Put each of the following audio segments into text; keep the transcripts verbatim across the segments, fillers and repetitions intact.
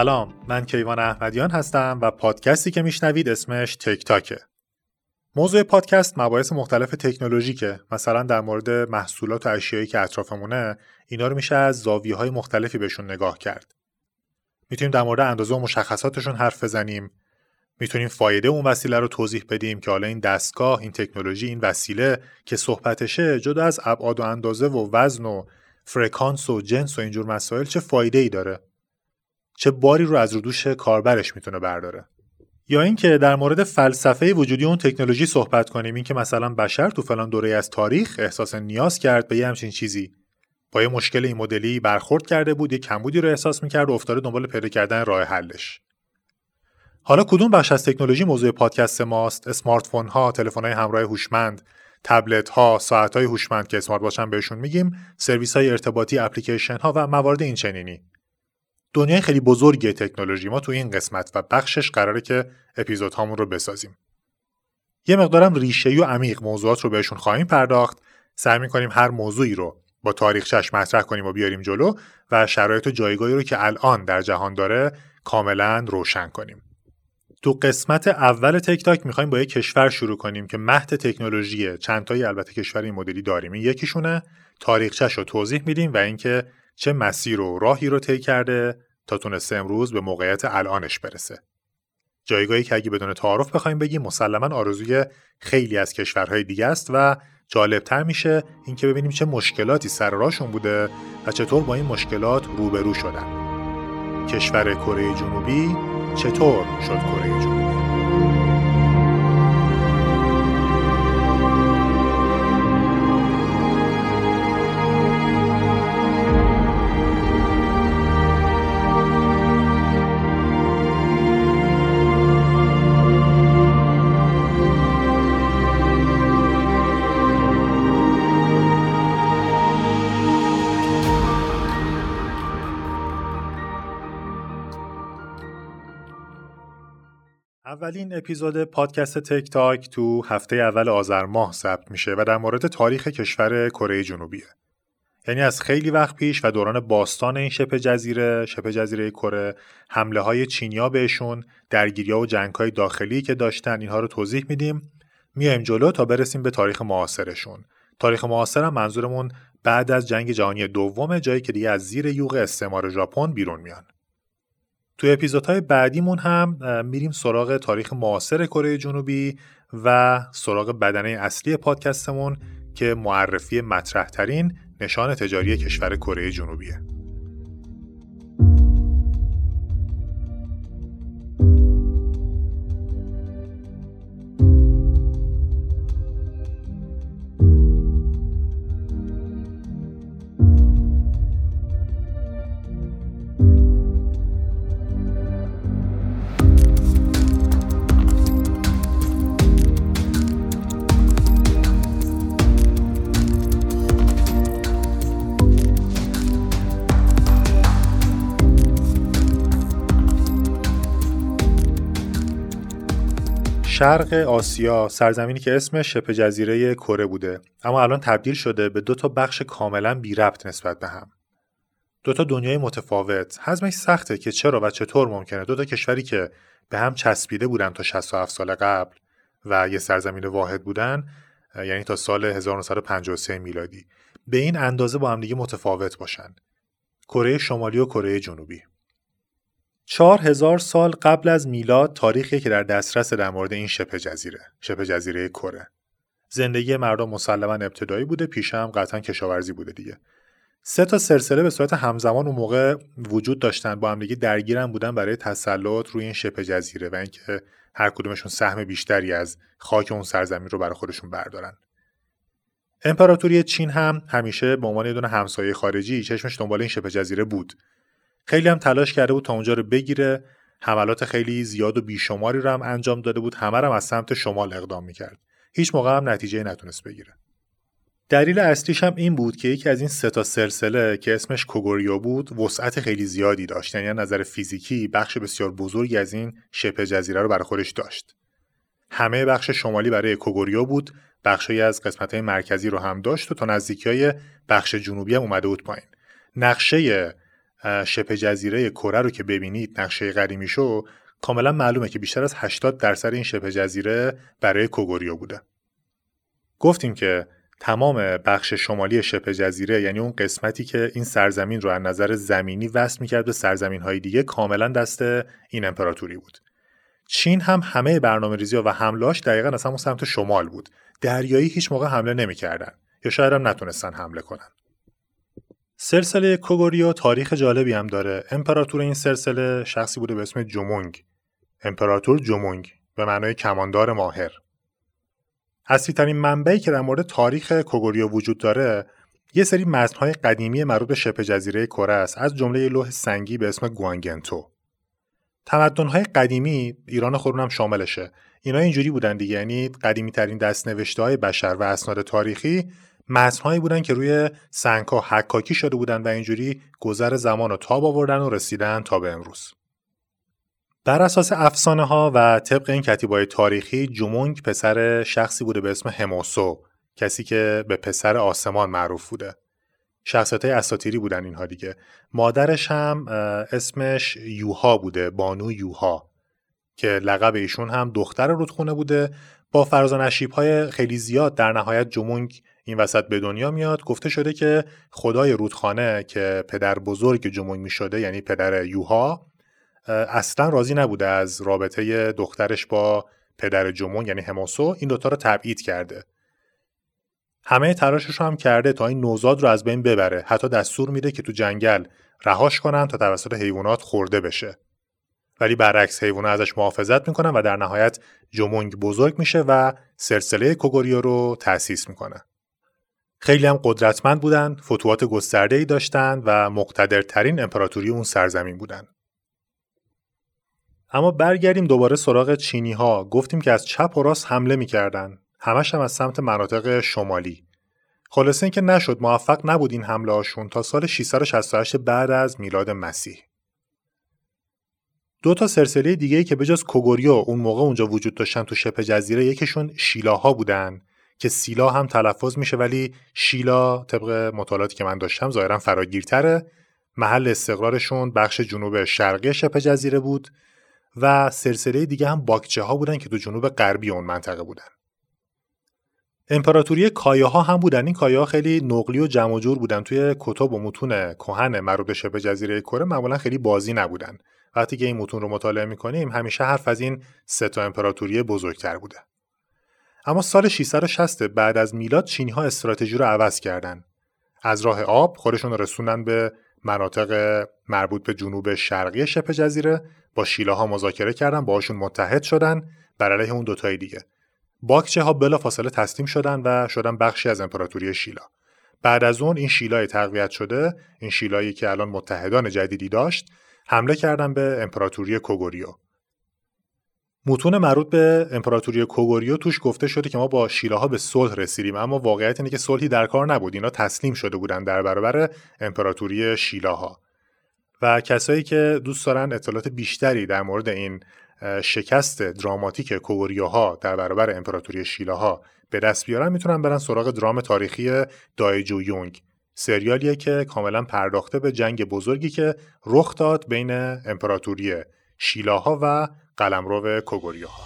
سلام، من کیوان احمدیان هستم و پادکستی که میشنوید اسمش تکتاکه. موضوع پادکست مباحث مختلف تکنولوژیکه، مثلا در مورد محصولات و اشیایی که اطرافمونه، اینا رو میشه از زاویه‌های مختلفی بهشون نگاه کرد. میتونیم در مورد اندازه و مشخصاتشون حرف بزنیم، میتونیم فایده اون وسیله رو توضیح بدیم که حالا این دستگاه، این تکنولوژی، این وسیله که صحبتشه جدا از ابعاد و اندازه و وزن و فرکانس و جنس و اینجور مسائل چه فایده‌ای داره، چه باری رو از رو دوش کاربرش میتونه برداره. یا اینکه در مورد فلسفه وجودی اون تکنولوژی صحبت کنیم، این که مثلا بشر تو فلان دوره از تاریخ احساس نیاز کرد به یه همچین چیزی، با یه مشکل این مدلی برخورد کرده بود، یه کمبودی رو احساس میکرد و افتاده دنبال پیدا کردن راه حلش. حالا کدوم بخش از تکنولوژی موضوع پادکست ماست؟ اسمارت فون ها، تلفن های همراه هوشمند، تبلت ها، ساعت های هوشمند که اسمارت واچن بهشون میگیم، سرویس های ارتباطی، اپلیکیشن ها و موارد این چنینی. دنیای خیلی بزرگی تکنولوژی، ما تو این قسمت و بخشش قراره که اپیزود هامون رو بسازیم. یه مقدارم ریشه‌ای و عمیق موضوعات رو بهشون خواهیم پرداخت، سعی می‌کنیم هر موضوعی رو با تاریخچه‌اش مطرح کنیم و بیاریم جلو و شرایط و جایگاهی رو که الان در جهان داره کاملاً روشن کنیم. تو قسمت اول تکتاک می‌خوایم با یه کشور شروع کنیم که مهد تکنولوژیه. چند تایی البته کشور این مدلی داریم. این یکیشونه، تاریخچه‌اش رو توضیح می‌دیم و اینکه چه مسیر و راهی رو طی کرده تا تونسته امروز به موقعیت الانش برسه. جایگاهی که اگه بدون تعارف بخوایم بگیم مسلماً آرزوی خیلی از کشورهای دیگه است و جالب‌تر میشه اینکه ببینیم چه مشکلاتی سر راهشون بوده و چطور با این مشکلات روبرو شدن. کشور کره جنوبی چطور شد کره جنوبی؟ اولین اپیزود پادکست تک تاک تو هفته اول آذر ماه ثبت میشه و در مورد تاریخ کشور کره جنوبیه. یعنی از خیلی وقت پیش و دوران باستان این شبه جزیره، شبه جزیره کره، حمله های چینیا بهشون، درگیری‌ها و جنگ‌های داخلی که داشتن، اینها رو توضیح میدیم. میایم جلو تا برسیم به تاریخ معاصرشون. تاریخ معاصر هم منظورمون بعد از جنگ جهانی دوم، جایی که دیگه از زیر یوغ استعمار ژاپن بیرون میان. تو اپیزودهای بعدیمون هم میریم سراغ تاریخ معاصر کره جنوبی و سراغ بدنه اصلی پادکستمون که معرفی مطرح ترین نشان تجاری کشور کره جنوبیه. شرق آسیا، سرزمینی که اسمش شبه جزیره کره بوده، اما الان تبدیل شده به دو تا بخش کاملا بی ربط نسبت به هم. دو تا دنیای متفاوت. هضمش سخته که چرا و چطور ممکنه دو تا کشوری که به هم چسبیده بودن تا شصت و هفت سال قبل و یه سرزمین واحد بودن، یعنی تا سال هزار و نهصد و پنجاه و سه میلادی، به این اندازه با هم دیگه متفاوت باشن. کره شمالی و کره جنوبی. چهار هزار سال قبل از میلاد تاریخی که در دسترس در مورد این شبه جزیره، شبه جزیره کره. زندگی مردم مسلماً ابتدایی بوده، پیش هم قطعاً کشاورزی بوده دیگه. سه تا سلسله به صورت همزمان اون موقع وجود داشتن، با هم دیگه درگیرن بودن برای تسلط روی این شبه جزیره و اینکه هر کدومشون سهم بیشتری از خاک اون سرزمین رو برای خودشون بردارن. امپراتوری چین هم همیشه به عنوان یه دونه همسایه خارجی چشمش دنبال این شبه جزیره بود. خیلی هم تلاش کرده بود تا اونجا رو بگیره، حملات خیلی زیاد و بیشماری رو هم انجام داده بود، همه رو از سمت شمال اقدام میکرد. هیچ موقع هم نتیجه نتونست بگیره. دلیل اصلیش هم این بود که یکی از این سه تا سلسله که اسمش کوگوریو بود، وسعت خیلی زیادی داشت. یعنی از نظر فیزیکی بخش بسیار بزرگی از این شبه جزیره رو برای خودش داشت. همه بخش شمالی برای کوگوریو بود، بخشی از قسمت‌های مرکزی رو هم داشت و تا نزدیکی‌های بخش جنوبی هم اومده بود پایین. نقشه شبه جزیره کره رو که ببینید نقشه قدیمیشو کاملا معلومه که بیشتر از هشتاد درصد این شبه جزیره برای کوگوریو بوده. گفتیم که تمام بخش شمالی شبه جزیره، یعنی اون قسمتی که این سرزمین رو از نظر زمینی وصل می‌کرد به سرزمین‌های دیگه، کاملا دست این امپراتوری بود. چین هم همه برنامه‌ریزی‌ها و حمله‌اش دقیقاً از همون سمت شمال بود. دریایی هیچ موقع حمله نمی‌کردن یا شاید هم نتونستن حمله کنن. سلسله کوگوریو تاریخ جالبی هم داره. امپراتور این سلسله شخصی بوده به اسم جومونگ. امپراتور جومونگ به معنای کماندار ماهر. اصلی‌ترین منبعی که در مورد تاریخ کوگوریو وجود داره یه سری متن‌های قدیمی مربوط به شبه جزیره کره است، از جمله لوح سنگی به اسم گوانگنتو. تمدن‌های قدیمی ایران خودمون هم شاملشه. اینا اینجوری بودن دیگه، یعنی قدیمی‌ترین دست‌نوشته‌های بشر و اسناد تاریخی متن‌هایی بودن که روی سنگ‌ها حکاکی شده بودن و اینجوری گذر زمان رو تاب آوردن و رسیدن تا به امروز. بر اساس افسانه‌ها و طبق این کتیبه‌های تاریخی، جومونگ پسر شخصی بوده به اسم هماسو، کسی که به پسر آسمان معروف بوده. شخصیت‌های اساطیری بودن اینها دیگه. مادرش هم اسمش یوها بوده، بانو یوها، که لقب ایشون هم دختر رودخونه بوده. با فرز و نشیب‌های خیلی زیاد در نهایت جومونگ این وسط به دنیا میاد. گفته شده که خدای رودخانه که پدر بزرگ جومونگ می‌شده، یعنی پدر یوها، اصلا راضی نبوده از رابطه دخترش با پدر جومونگ یعنی هماسو. این دوتا رو تبعید کرده. همه تلاشش رو هم کرده تا این نوزاد رو از بین ببره. حتی دستور میده که تو جنگل رهاش کنن تا توسط حیوانات خورده بشه، ولی برعکس حیونا ازش محافظت میکنن و در نهایت جومونگ بزرگ میشه و سلسله کوگوریو رو تأسیس میکنه. خیلی هم قدرتمند بودن، فتوحات گسترده‌ای داشتن و مقتدرترین امپراتوری اون سرزمین بودن. اما برگردیم دوباره سراغ چینی ها. گفتیم که از چپ و راست حمله میکردن، همش هم از سمت مناطق شمالی. خلاصه اینکه نشد، موفق نبود این حمله هاشون تا سال ششصد و شصت و هشت بعد از میلاد مسیح. دو تا سلسله دیگه‌ای که بجز کوگوریو اون موقع اونجا وجود داشتن تو شبه جزیره، یکیشون شیلاها بودن که سیلا هم تلفظ میشه، ولی شیلا طبق مطالعاتی که من داشتم ظاهرا فراگیرتره. محل استقرارشون بخش جنوب شرقی شبه جزیره بود و سلسله دیگه هم باکچه ها بودن که تو جنوب غربی اون منطقه بودن. امپراتوری کایوها هم بودن. این کایوها خیلی نقلی و جمع و جور بودن. توی کتاب و متون کهن مربوط به شبه جزیره کره معمولا خیلی بازی نبودن. وقتی که این متون رو مطالعه میکنیم همیشه حرف از این سه تا امپراتوری بزرگتر بوده. اما سال ششصد و شصت بعد از میلاد چینی ها استراتژی رو عوض کردن. از راه آب خودشون رسوندن به مناطق مربوط به جنوب شرقی شبه جزیره، با شیلاها مذاکره کردن، باهاشون متحد شدن بر علیه اون دو تای دیگه. باکچه ها بلافاصله تسلیم شدن و شدن بخشی از امپراتوری شیلا. بعد از اون این شیلای تقویت شده، این شیلایی که الان متحدان جدیدی داشت، حمله کردن به امپراتوری کوگوریو. متون مربوط به امپراتوری کوگوریو توش گفته شده که ما با شیلاها به صلح رسیدیم، اما واقعیت اینه که صلحی در کار نبود. اینا تسلیم شده بودن در برابر امپراتوری شیلاها. و کسایی که دوست دارن اطلاعات بیشتری در مورد این شکست دراماتیک کوگوریوها در برابر امپراتوری شیلاها به دست بیارن میتونن برن سراغ درام تاریخی دایجو یونگ. سریالیه که کاملا پرداخته به جنگ بزرگی که رخ داد بین امپراتوری شیلاها و قلمرو کوگوریوها.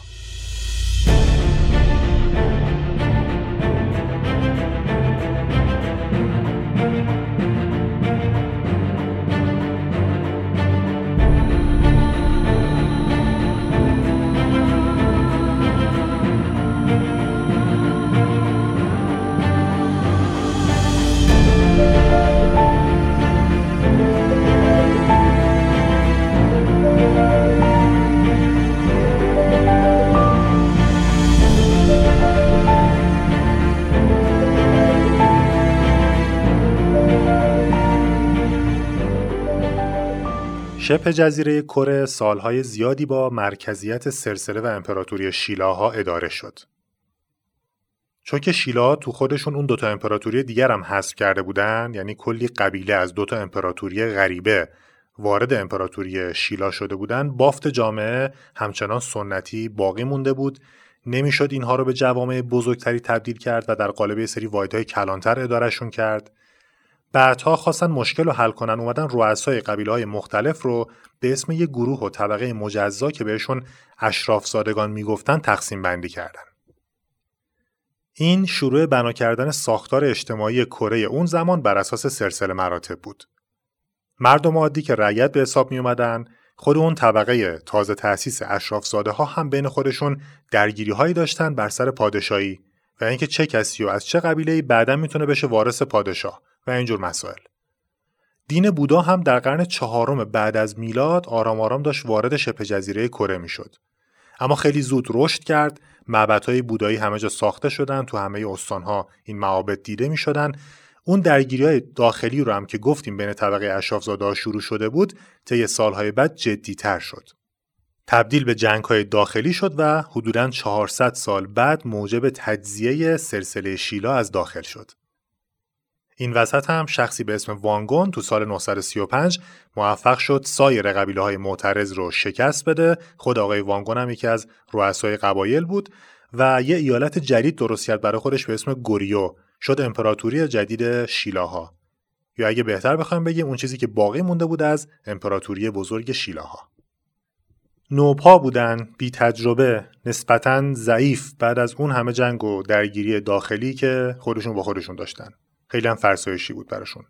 شبه جزیره کره سالهای زیادی با مرکزیت سلسله و امپراتوری شیلاها اداره شد. چون که شیلاها تو خودشون اون دوتا امپراتوری دیگر هم حذف کرده بودن، یعنی کلی قبیله از دوتا امپراتوری غریبه وارد امپراتوری شیلا شده بودن، بافت جامعه همچنان سنتی باقی مونده بود. نمیشد اینها رو به جوامع بزرگتری تبدیل کرد و در قالب سری واحدهای کلانتر ادارهشون کرد. بعدها خواستن مشکل رو حل کنن، اومدن رؤسای قبیله‌های مختلف رو به اسم یه گروه و طبقه مجزا که بهشون اشراف زادگان میگفتن تقسیم بندی کردن. این شروع بنا کردن ساختار اجتماعی کره اون زمان بر اساس سلسله مراتب بود. مردم عادی که رعیت به حساب می اومدن، خود اون طبقه تازه تأسیس اشراف زاده ها هم بین خودشون درگیری هایی داشتن بر سر پادشاهی و اینکه چه کسی و از چه قبیله‌ای بعداً میتونه بشه وارث پادشاه و اینجور مسائل. دین بودا هم در قرن چهارم بعد از میلاد آرام آرام داشت وارد شبه جزیره کره میشد. اما خیلی زود رشد کرد، معبدهای بودایی همه جا ساخته شدن، تو همه استان‌ها این معابد دیده می‌شدن. اون درگیری‌های داخلی رو هم که گفتیم بین طبقه اشراف‌زاده‌ها شروع شده بود، طی سال‌های بعد جدی‌تر شد. تبدیل به جنگ‌های داخلی شد و حدوداً چهارصد سال بعد موجب تجزیه سلسله شیلا از داخل شد. این وسط هم شخصی به اسم وانگون تو سال نهصد و سی و پنج موفق شد سایر قبیله‌های معترض رو شکست بده. خود آقای وانگون هم یکی از رؤسای قبایل بود و یه ایالت جدید درست کرد برای خودش به اسم گوریو، شد امپراتوری جدید شیلاها، یا اگه بهتر بخوایم بگیم اون چیزی که باقی مونده بود از امپراتوری بزرگ شیلاها. نوپا بودن، بی تجربه، نسبتاً ضعیف بعد از اون همه جنگ و درگیری داخلی که خودشون با خودشون داشتن. خیلی هم فرسایشی بود براشون.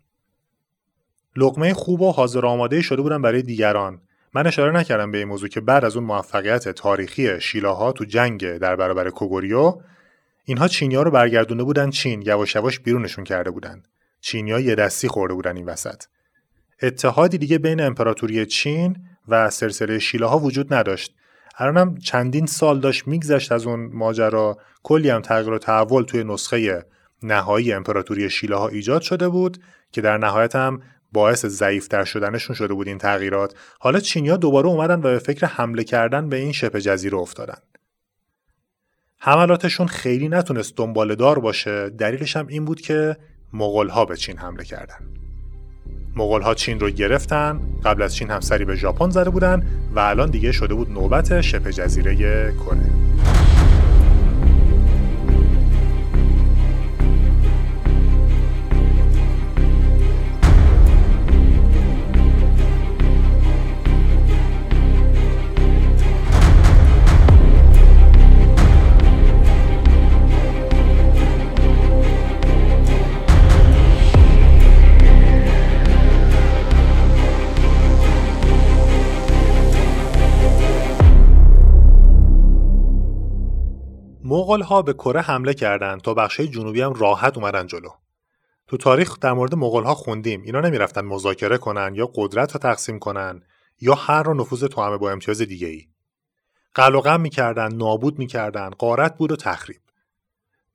لقمه خوب و حاضر آماده شده بودن برای دیگران. من اشاره نکردم به این موضوع که بعد از اون موفقیت تاریخی شیلاها تو جنگ در برابر کوگوریو، اینها چینی‌ها رو برگردونده بودن چین، یواش یواش بیرونشون کرده بودن. چینی‌ها یه دستی خورده بودن این وسط. اتحادی دیگه بین امپراتوری چین و سلسله شیلاها وجود نداشت. الانم چندین سال داشت میگذشت از اون ماجرا، کلی هم تغییر و تحول توی نسخه نهایی امپراتوری شیلاها ایجاد شده بود که در نهایت هم باعث ضعیف‌تر شدنشون شده بود این تغییرات. حالا چینی‌ها دوباره اومدن و به فکر حمله کردن به این شبه جزیره افتادن. حملاتشون خیلی نتونست دنباله دار باشه، دلیلش هم این بود که مغول‌ها به چین حمله کردن. مغول‌ها چین رو گرفتن، قبل از چین هم سری به ژاپن زده بودن و الان دیگه شده بود نوبت شبه جزیره کره. مغول‌ها به کره حمله کردند تا بخشای جنوبی هم راحت اومدن جلو. تو تاریخ در مورد مغول‌ها خوندیم، اینا نمیرفتن مذاکره کنن یا قدرت رو تقسیم کنن یا هر رو نفوذ توأم با امتیاز دیگه‌ای. قلع و قم می‌کردن، نابود می‌کردن، غارت بود و تخریب.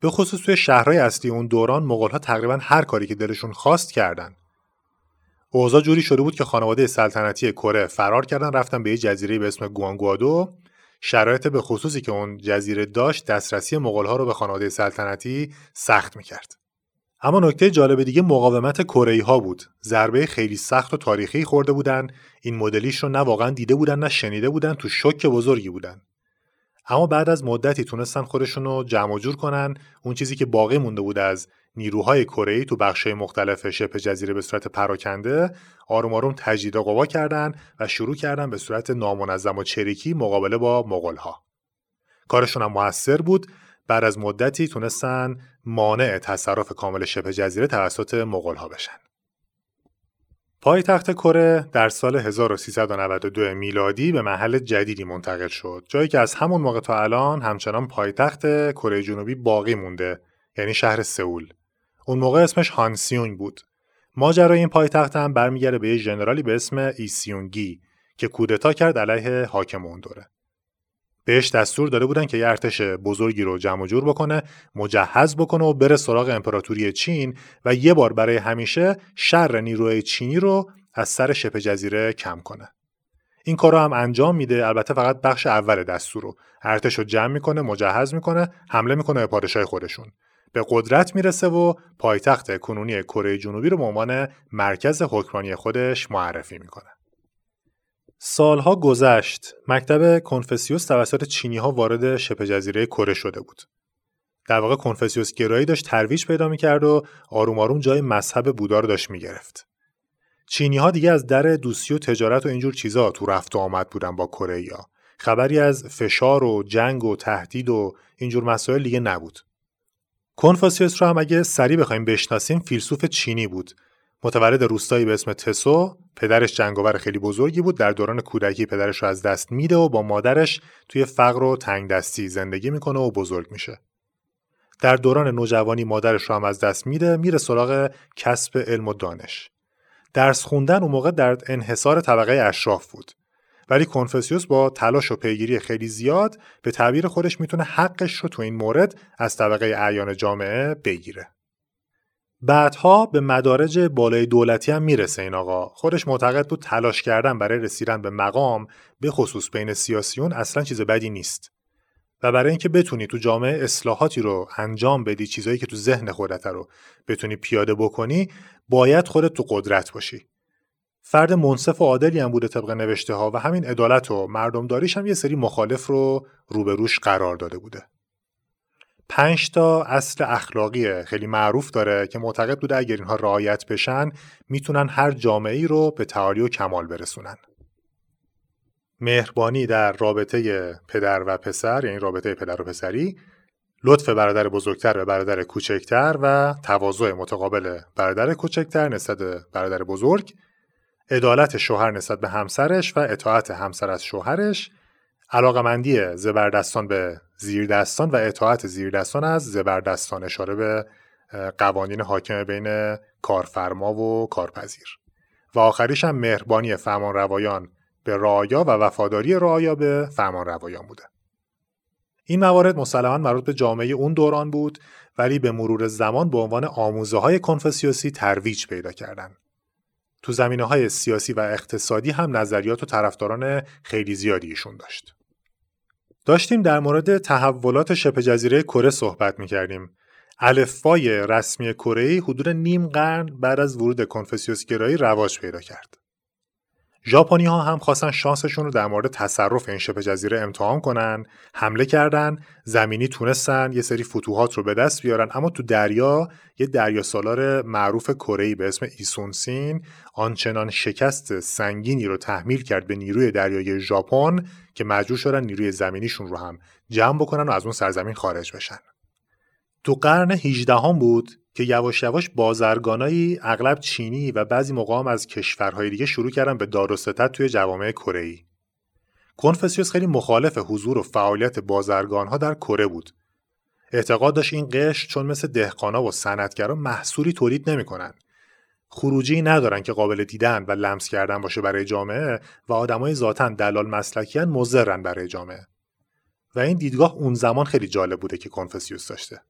به خصوص توی شهرهای اصلی اون دوران مغول‌ها تقریباً هر کاری که دلشون خواست کردن. اوضاع جوری شده بود که خانواده سلطنتی کره فرار کردن، رفتن به یه جزیره به اسم گوانگوادو. شرایط به خصوصی که اون جزیره داشت دسترسی مغول‌ها رو به خانواده سلطنتی سخت می‌کرد. اما نکته جالب دیگه مقاومت کره‌ای‌ها بود. ضربه خیلی سخت و تاریخی خورده بودن، این مدلیش رو نه واقعاً دیده بودن نه شنیده بودن، تو شوک بزرگی بودن. اما بعد از مدتی تونستن خودشون رو جمع و جور کنن. اون چیزی که باقی مونده بود از نیروهای کره‌ای تو بخش‌های مختلف شبه جزیره به صورت پراکنده آروم آروم تجدید قوا کردن و شروع کردن به صورت نامنظم و چریکی مقابله با مغول‌ها. کارشون هم موثر بود. بعد از مدتی تونستن مانع تصرف کامل شبه جزیره توسط مغول‌ها بشن. پایتخت کره در سال هزار و سیصد و نود و دو میلادی به محل جدیدی منتقل شد، جایی که از همون موقع تا الان همچنان پایتخت کره جنوبی باقی مونده، یعنی شهر سئول. اون موقع اسمش هانسیونگ بود. ماجرای این پایتخت هم برمیگره به یه ژنرالی به اسم ایسیونگی که کودتا کرد علیه حاکم اون دوره. بهش دستور داده بودن که یه ارتش بزرگی رو جمع و جور بکنه، مجهز بکنه و بره سراغ امپراتوری چین و یه بار برای همیشه شر نیروی چینی رو از سر شبه جزیره کم کنه. این کارو هم انجام میده، البته فقط بخش اول دستور رو. ارتش رو جمع میکنه، مجهز میکنه، حمله میکنه به پادشاه خودشون. به قدرت میرسه و پایتخت کنونی کره جنوبی رو به عنوان مرکز حکمرانی خودش معرفی میکنه. سالها گذشت. مکتب کنفوسیوس توسط چینی‌ها وارد شبه جزیره کره شده بود. در واقع کنفوسیوس گرایی داشت ترویج پیدا می‌کرد و آروم آروم جای مذهب بودا رو داشت می‌گرفت. چینی‌ها دیگه از در دوستی و تجارت و اینجور چیزا تو رفت و آمد بودن با کره‌ای‌ها. خبری از فشار و جنگ و تهدید و اینجور مسائل دیگه نبود. کنفوسیوس رو هم اگه سریع بخوایم بشناسیم فیلسوف چینی بود. متولد روستایی به اسم تسو، پدرش جنگاور خیلی بزرگی بود. در دوران کودکی پدرش رو از دست میده و با مادرش توی فقر و تنگدستی زندگی میکنه و بزرگ میشه. در دوران نوجوانی مادرش رو هم از دست میده، میره سراغ کسب علم و دانش. درس خوندن اون موقع در انحصار طبقه اشراف بود. ولی کنفوسیوس با تلاش و پیگیری خیلی زیاد به تعبیر خودش میتونه حقش رو تو این مورد از طبقه اعیان جامعه بگیره. بعدها به مدارج بالای دولتی هم میرسه این آقا. خودش معتقد بود تلاش کردن برای رسیدن به مقام، به خصوص بین سیاسیون، اصلا چیز بدی نیست. و برای اینکه بتونی تو جامعه اصلاحاتی رو انجام بدی، چیزایی که تو ذهن خودت رو بتونی پیاده بکنی، باید خودت تو قدرت باشی. فرد منصف و عادلی هم بوده طبق نوشته ها و همین عدالت و مردمداریش هم یه سری مخالف رو روبروش قرار داده بوده. پنج تا اصل اخلاقی خیلی معروف داره که معتقد بوده اگر اینها رعایت بشن میتونن هر جامعه‌ای رو به تعالی و کمال برسونن. مهربانی در رابطه پدر و پسر، یعنی رابطه پدر و پسری، لطف برادر بزرگتر به برادر کوچکتر و تواضع متقابل برادر کوچکتر نسبت به برادر بزرگ، عدالت شوهر نسبت به همسرش و اطاعت همسر از شوهرش، علاقمندی زبردستان به زیردستان و اطاعت زیردستان از زبردستان، اشاره به قوانین حاکم بین کارفرما و کارپذیر، و آخریش هم مهربانی فرمانروایان به رعایا و وفاداری رعایا به فرمانروایان بوده. این موارد مسلماً مربوط به جامعه اون دوران بود، ولی به مرور زمان به عنوان آموزه‌های کنفوسیوسی ترویج پیدا کردند. تو زمینه‌های سیاسی و اقتصادی هم نظریات و طرفداران خیلی زیادی ایشون داشت. داشتیم در مورد تحولات شبه جزیره کره صحبت می‌کردیم. الفبای رسمی کره‌ای حدود نیم قرن بعد از ورود کنفوسیوس گرایی رواج پیدا کرد. ژاپنی‌ها هم خواستن شانسشون رو در مورد تصرف این شبه جزیره امتحان کنن، حمله کردن، زمینی تونستن یه سری فتوحات رو به دست بیارن، اما تو دریا یه دریا سالار معروف کره‌ای به اسم ایسونسین آنچنان شکست سنگینی رو تحمیل کرد به نیروی دریایی ژاپن که مجبور شدن نیروی زمینیشون رو هم جمع بکنن و از اون سرزمین خارج بشن. تو قرن هجدهم بود که یواش یواش بازرگانایی اغلب چینی و بعضی مقام از کشورهای دیگه شروع کردن به داد و ستد توی جوامع کره‌ای. کنفوسیوس خیلی مخالف حضور و فعالیت بازرگانها در کره بود. اعتقاد داشت این قشر چون مثل دهقانا و صنعتگرا محصولی تولید نمی‌کنن، خروجی ندارن که قابل دیدن و لمس کردن باشه برای جامعه و آدمای ذاتاً دلال مسلکیان مضرن برای جامعه. و این دیدگاه اون زمان خیلی جالب بوده که کنفوسیوس داشته.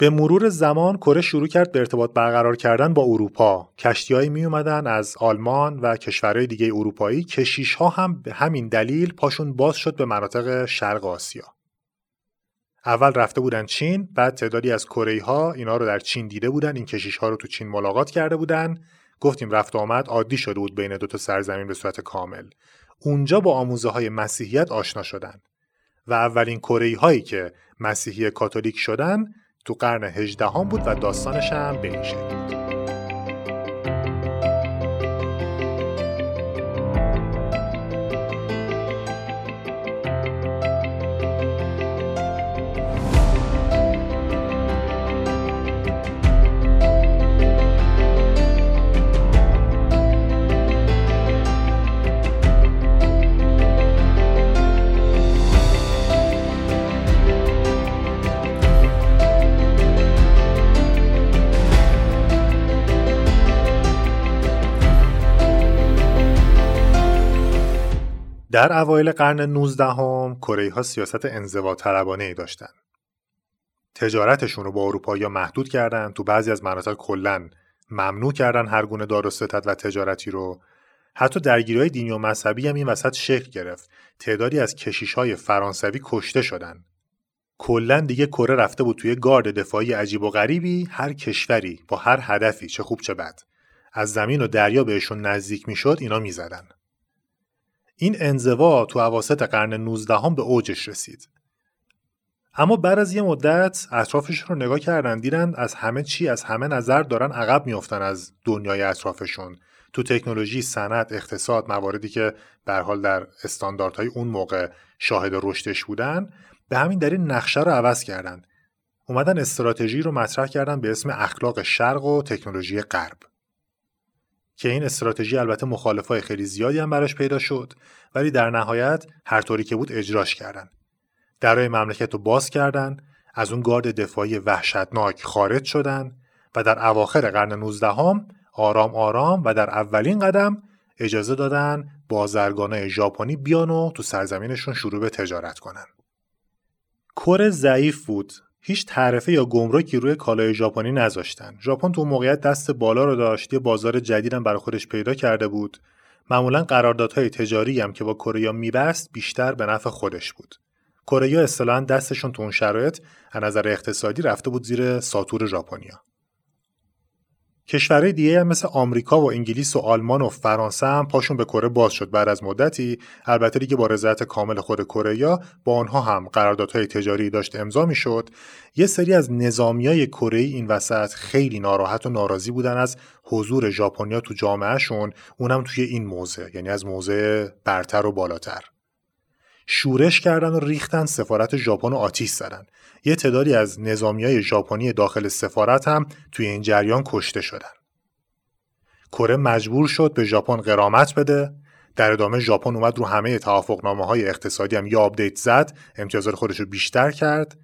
به مرور زمان کره شروع کرد به ارتباط برقرار کردن با اروپا. کشتی‌هایی می‌اومدن از آلمان و کشورهای دیگه اروپایی. کشیش‌ها هم به همین دلیل پاشون باز شد به مناطق شرق آسیا. اول رفته بودن چین، بعد تعدادی از کره‌ای‌ها اینا رو در چین دیده بودن، این کشیش‌ها رو تو چین ملاقات کرده بودن. گفتیم رفت و آمد عادی شده بود بین دو تا سرزمین به صورت کامل. اونجا با آموزه‌های مسیحیت آشنا شدن و اولین کره‌ای‌هایی که مسیحی کاتولیک شدن تو قرن هجدهم بود و داستانش هم به این شکل. در اوایل قرن نوزدهم کره‌ای‌ها سیاست انزواطلبانه‌ای داشتن. تجارتشون رو با اروپایی‌ها محدود کردن، تو بعضی از مناطق کلاً ممنوع کردن هر گونه دار و ستد و تجارتی رو. حتی درگیری‌های دینی و مذهبی هم این وسط شکل گرفت. تعدادی از کشیش‌های فرانسوی کشته شدن. کلاً دیگه کره رفته بود توی گارد دفاعی عجیب و غریبی. هر کشوری با هر هدفی، چه خوب چه بد، از زمین و دریا بهشون نزدیک می‌شد، اینا می‌زدن. این انزوا تو اواسط قرن نوزدهم به اوجش رسید. اما بعد از یه مدت اطرافش رو نگاه کردن، دیدن از همه چی، از همه نظر دارن عقب میافتن از دنیای اطرافشون، تو تکنولوژی، صنعت، اقتصاد، مواردی که به هر حال در استانداردهای اون موقع شاهد رشدش بودن. به همین دلیل نقشه رو عوض کردن، اومدن استراتژی رو مطرح کردن به اسم اخلاق شرق و تکنولوژی غرب، که این استراتژی البته مخالفای خیلی زیادی هم براش پیدا شد، ولی در نهایت هر طوری که بود اجراش کردن. درهای مملکت رو باز کردن، از اون گارد دفاعی وحشتناک خارج شدن و در اواخر قرن نوزدهم آرام آرام و در اولین قدم اجازه دادن بازرگانای ژاپنی بیان و تو سرزمینشون شروع به تجارت کنن. کره ضعیف بود، هیچ تعرفه یا گمرکی روی کالای ژاپنی نذاشتن. ژاپن تو موقعیت دست بالا رو داشت، یه بازار جدیدم برای خودش پیدا کرده بود. معمولاً قراردادهای تجاری هم که با کره می‌بست بیشتر به نفع خودش بود. کره اصطلاحاً دستشون تو اون شرایط از نظر اقتصادی رفته بود زیر ساطور ژاپنیا. کشورهای دیگه هم مثل آمریکا و انگلیس و آلمان و فرانسه هم پاشون به کره باز شد بعد از مدتی، البته دیگه با رضایت کامل خود کره. با آنها هم قراردادهای تجاری داشت امضا میشد. یه سری از نظامیای کره این وسط خیلی ناراحت و ناراضی بودن از حضور ژاپنیا تو جامعهشون، اونم توی این موزه، یعنی از موزه برتر و بالاتر. شورش کردن و ریختن سفارت ژاپن و آتیش زدن. یه تعدادی از نظامیای ژاپنی داخل سفارت هم توی این جریان کشته شدن. کره مجبور شد به ژاپن غرامت بده. در ادامه ژاپن اومد رو همه توافقنامه‌های اقتصادی هم یه آپدیت زد، امتیازات خودش رو بیشتر کرد.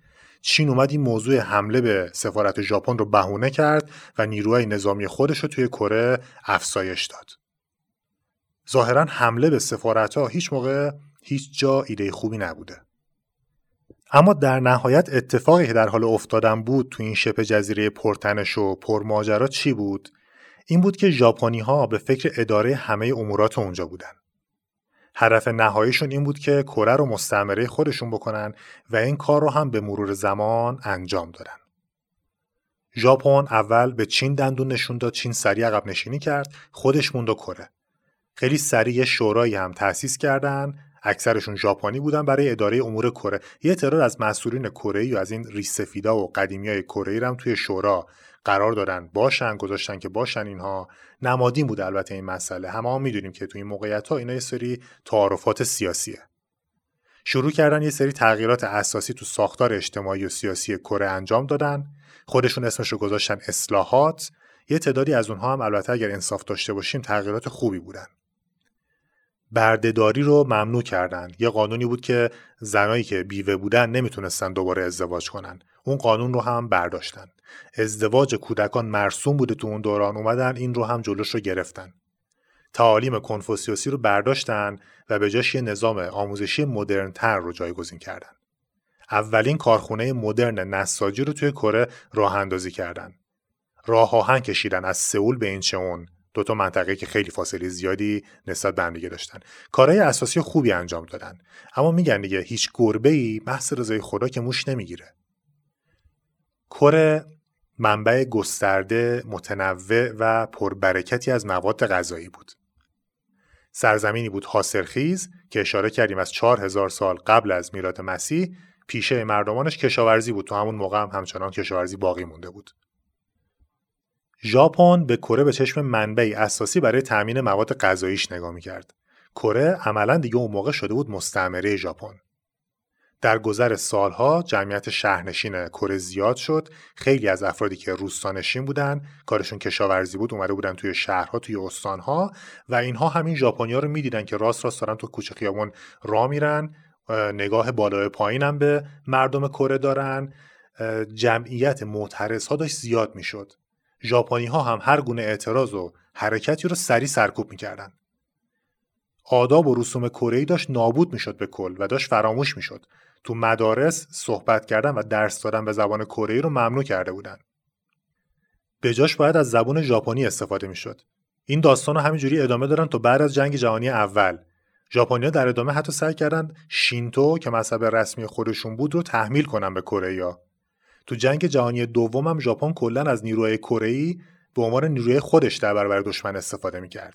چین اومد این موضوع حمله به سفارت ژاپن رو بهونه کرد و نیروهای نظامی خودش رو توی کره افزایش داد. ظاهراً حمله به سفارت‌ها هیچ موقع هیچ جا ایده خوبی نبوده. اما در نهایت اتفاقی که در حال افتادن بود تو این شبه جزیره پرتنش و پرماجرا چی بود؟ این بود که ژاپنی‌ها به فکر اداره همه امورات اونجا بودن. هدف نهاییشون این بود که کره رو مستعمره خودشون بکنن و این کار رو هم به مرور زمان انجام دادن. ژاپن اول به چین دندون نشون داد، چین سریع عقب نشینی کرد، خودش موند و کره. خیلی سریع شورایی هم تأسیس کردن، اکثرشون ژاپنی بودن، برای اداره امور کره. یه تعداد از مسئولین کره‌ای و از این ریسفیدا و قدیمیای کره‌ای هم توی شورا قرار دادن باشن، گذاشتن که باشن. اینها نمادین بود البته این مسئله، همه هم میدونیم که توی این موقعیت‌ها اینا یه سری تعارفات سیاسیه. شروع کردن یه سری تغییرات اساسی تو ساختار اجتماعی و سیاسی کره انجام دادن، خودشون اسمش رو گذاشتن اصلاحات. یه تعدادی از اونها هم البته اگر انصاف داشته باشیم تغییرات خوبی بودن. بردهداری رو ممنوع کردن. یه قانونی بود که زنایی که بیوه بودن نمیتونستن دوباره ازدواج کنن. اون قانون رو هم برداشتن. ازدواج کودکان مرسوم بوده تو اون دوران، اومدن این رو هم جلوش رو گرفتن. تعالیم کنفوسیوسی رو برداشتن و به جاش یه نظام آموزشی مدرن‌تر رو جایگزین کردن. اولین کارخونه مدرن نساجی رو توی کره راه اندازی کردن. راه آهن کشیدن از سئول به اینچون، دوتا منطقه که خیلی فاصله زیادی نسبت به هم دیگه داشتن. کارهای اساسی خوبی انجام دادن، اما میگن دیگه هیچ گربه‌ای محض رضای خدا که موش نمیگیره. کره منبع گسترده، متنوع و پربرکتی از مواد غذایی بود. سرزمینی بود حاصلخیز که اشاره کردیم از چهار هزار سال قبل از میلاد مسیح پیشه مردمانش کشاورزی بود، تو همون موقع هم همچنان کشاورزی باقی مونده بود. ژاپن به کره به چشم منبعی اساسی برای تامین مواد غذاییش نگاه می‌کرد. کره عملاً دیگه اون موقع شده بود مستعمره ژاپن. در گذر سالها جمعیت شهرنشین کره زیاد شد. خیلی از افرادی که روستانشین بودن، کارشون کشاورزی بود، اومده بودن توی شهرها، توی استانها و اینها همین ژاپنیا رو می‌دیدن که راست راست دارن تو کوچه خیابون راه میرن، نگاه بالا پایین هم به مردم کره دارن. جمعیت معترض‌ها داشت زیاد می‌شد. ژاپنی‌ها هم هر گونه اعتراض و حرکتی رو سریع سرکوب می‌کردن. آداب و رسوم کره‌ای داشت نابود می‌شد به کل و داشت فراموش می‌شد. تو مدارس صحبت کردن و درس دادن به زبان کره‌ای رو ممنوع کرده بودن. به جاش باید از زبان ژاپنی استفاده می‌شد. این داستان رو همینجوری ادامه دادن تا بعد از جنگ جهانی اول. ژاپنی‌ها در ادامه حتی سعی کردن شینتو که مذهب رسمی خودشون بود رو تحمیل کنن به کره‌ای‌ها. تو جنگ جهانی دوم هم ژاپن کلاً از نیروهای کره‌ای به عنوان نیروی خودش در برابر دشمن استفاده می‌کرد،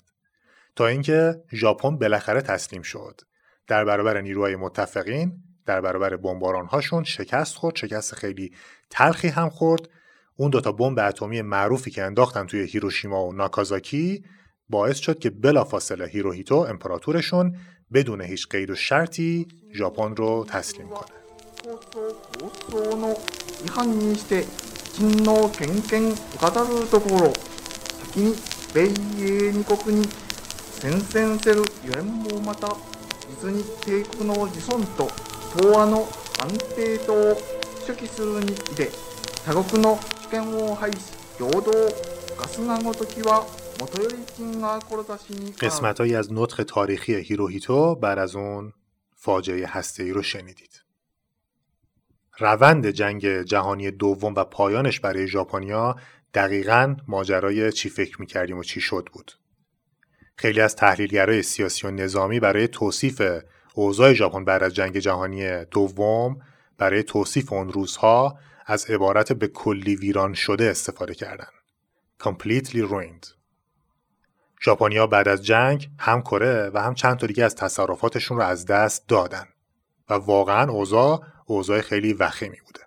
تا اینکه ژاپن بالاخره تسلیم شد. در برابر نیروهای متفقین در برابر بمباران‌هاشون شکست خورد، شکست خیلی تلخی هم خورد. اون دوتا بمب اتمی معروفی که انداختن توی هیروشیما و ناکازاکی باعث شد که بلافاصله هیروهیتو امپراتورشون بدون هیچ قید و شرطی ژاپن رو تسلیم کنه. قسمت‌هایی از نطق تاریخی هیروهیتو بعد از اون فاجعه هسته‌ای رو شنیدید. روند جنگ جهانی دوم و پایانش برای ژاپنیا دقیقاً ماجرای چی فکر می‌کردیم و چی شد بود. خیلی از تحلیلگرای سیاسی و نظامی برای توصیف اوضاع ژاپن بعد از جنگ جهانی دوم، برای توصیف اون روزها از عبارت به کلی ویران شده استفاده کردن. completely ruined. ژاپنیا بعد از جنگ هم کره و هم چند تا دیگه از تصرفاتشون رو از دست دادن و واقعاً اوضاع اوضاع خیلی وخیمی بوده.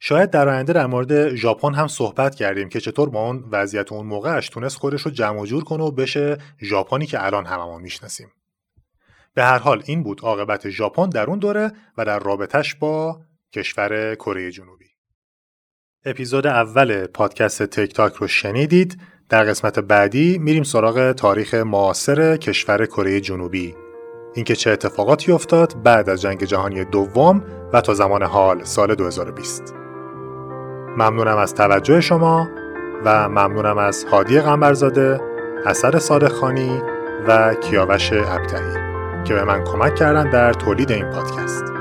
شاید در آینده در مورد ژاپن هم صحبت کردیم که چطور با اون وضعیت اون موقعش تونست خودش رو جمع و جور کنه و بشه ژاپنی که الان هممون میشناسیم. به هر حال این بود عاقبت ژاپن در اون دوره و در رابطش با کشور کره جنوبی. اپیزود اول پادکست تک تاک رو شنیدید. در قسمت بعدی میریم سراغ تاریخ معاصر کشور کره جنوبی. اینکه چه اتفاقاتی افتاد بعد از جنگ جهانی دوم و تا زمان حال سال دو هزار و بیست. ممنونم از توجه شما و ممنونم از هادی قمرزاده، آسر صادق خانی و کیاوش عبدایی که به من کمک کردن در تولید این پادکست.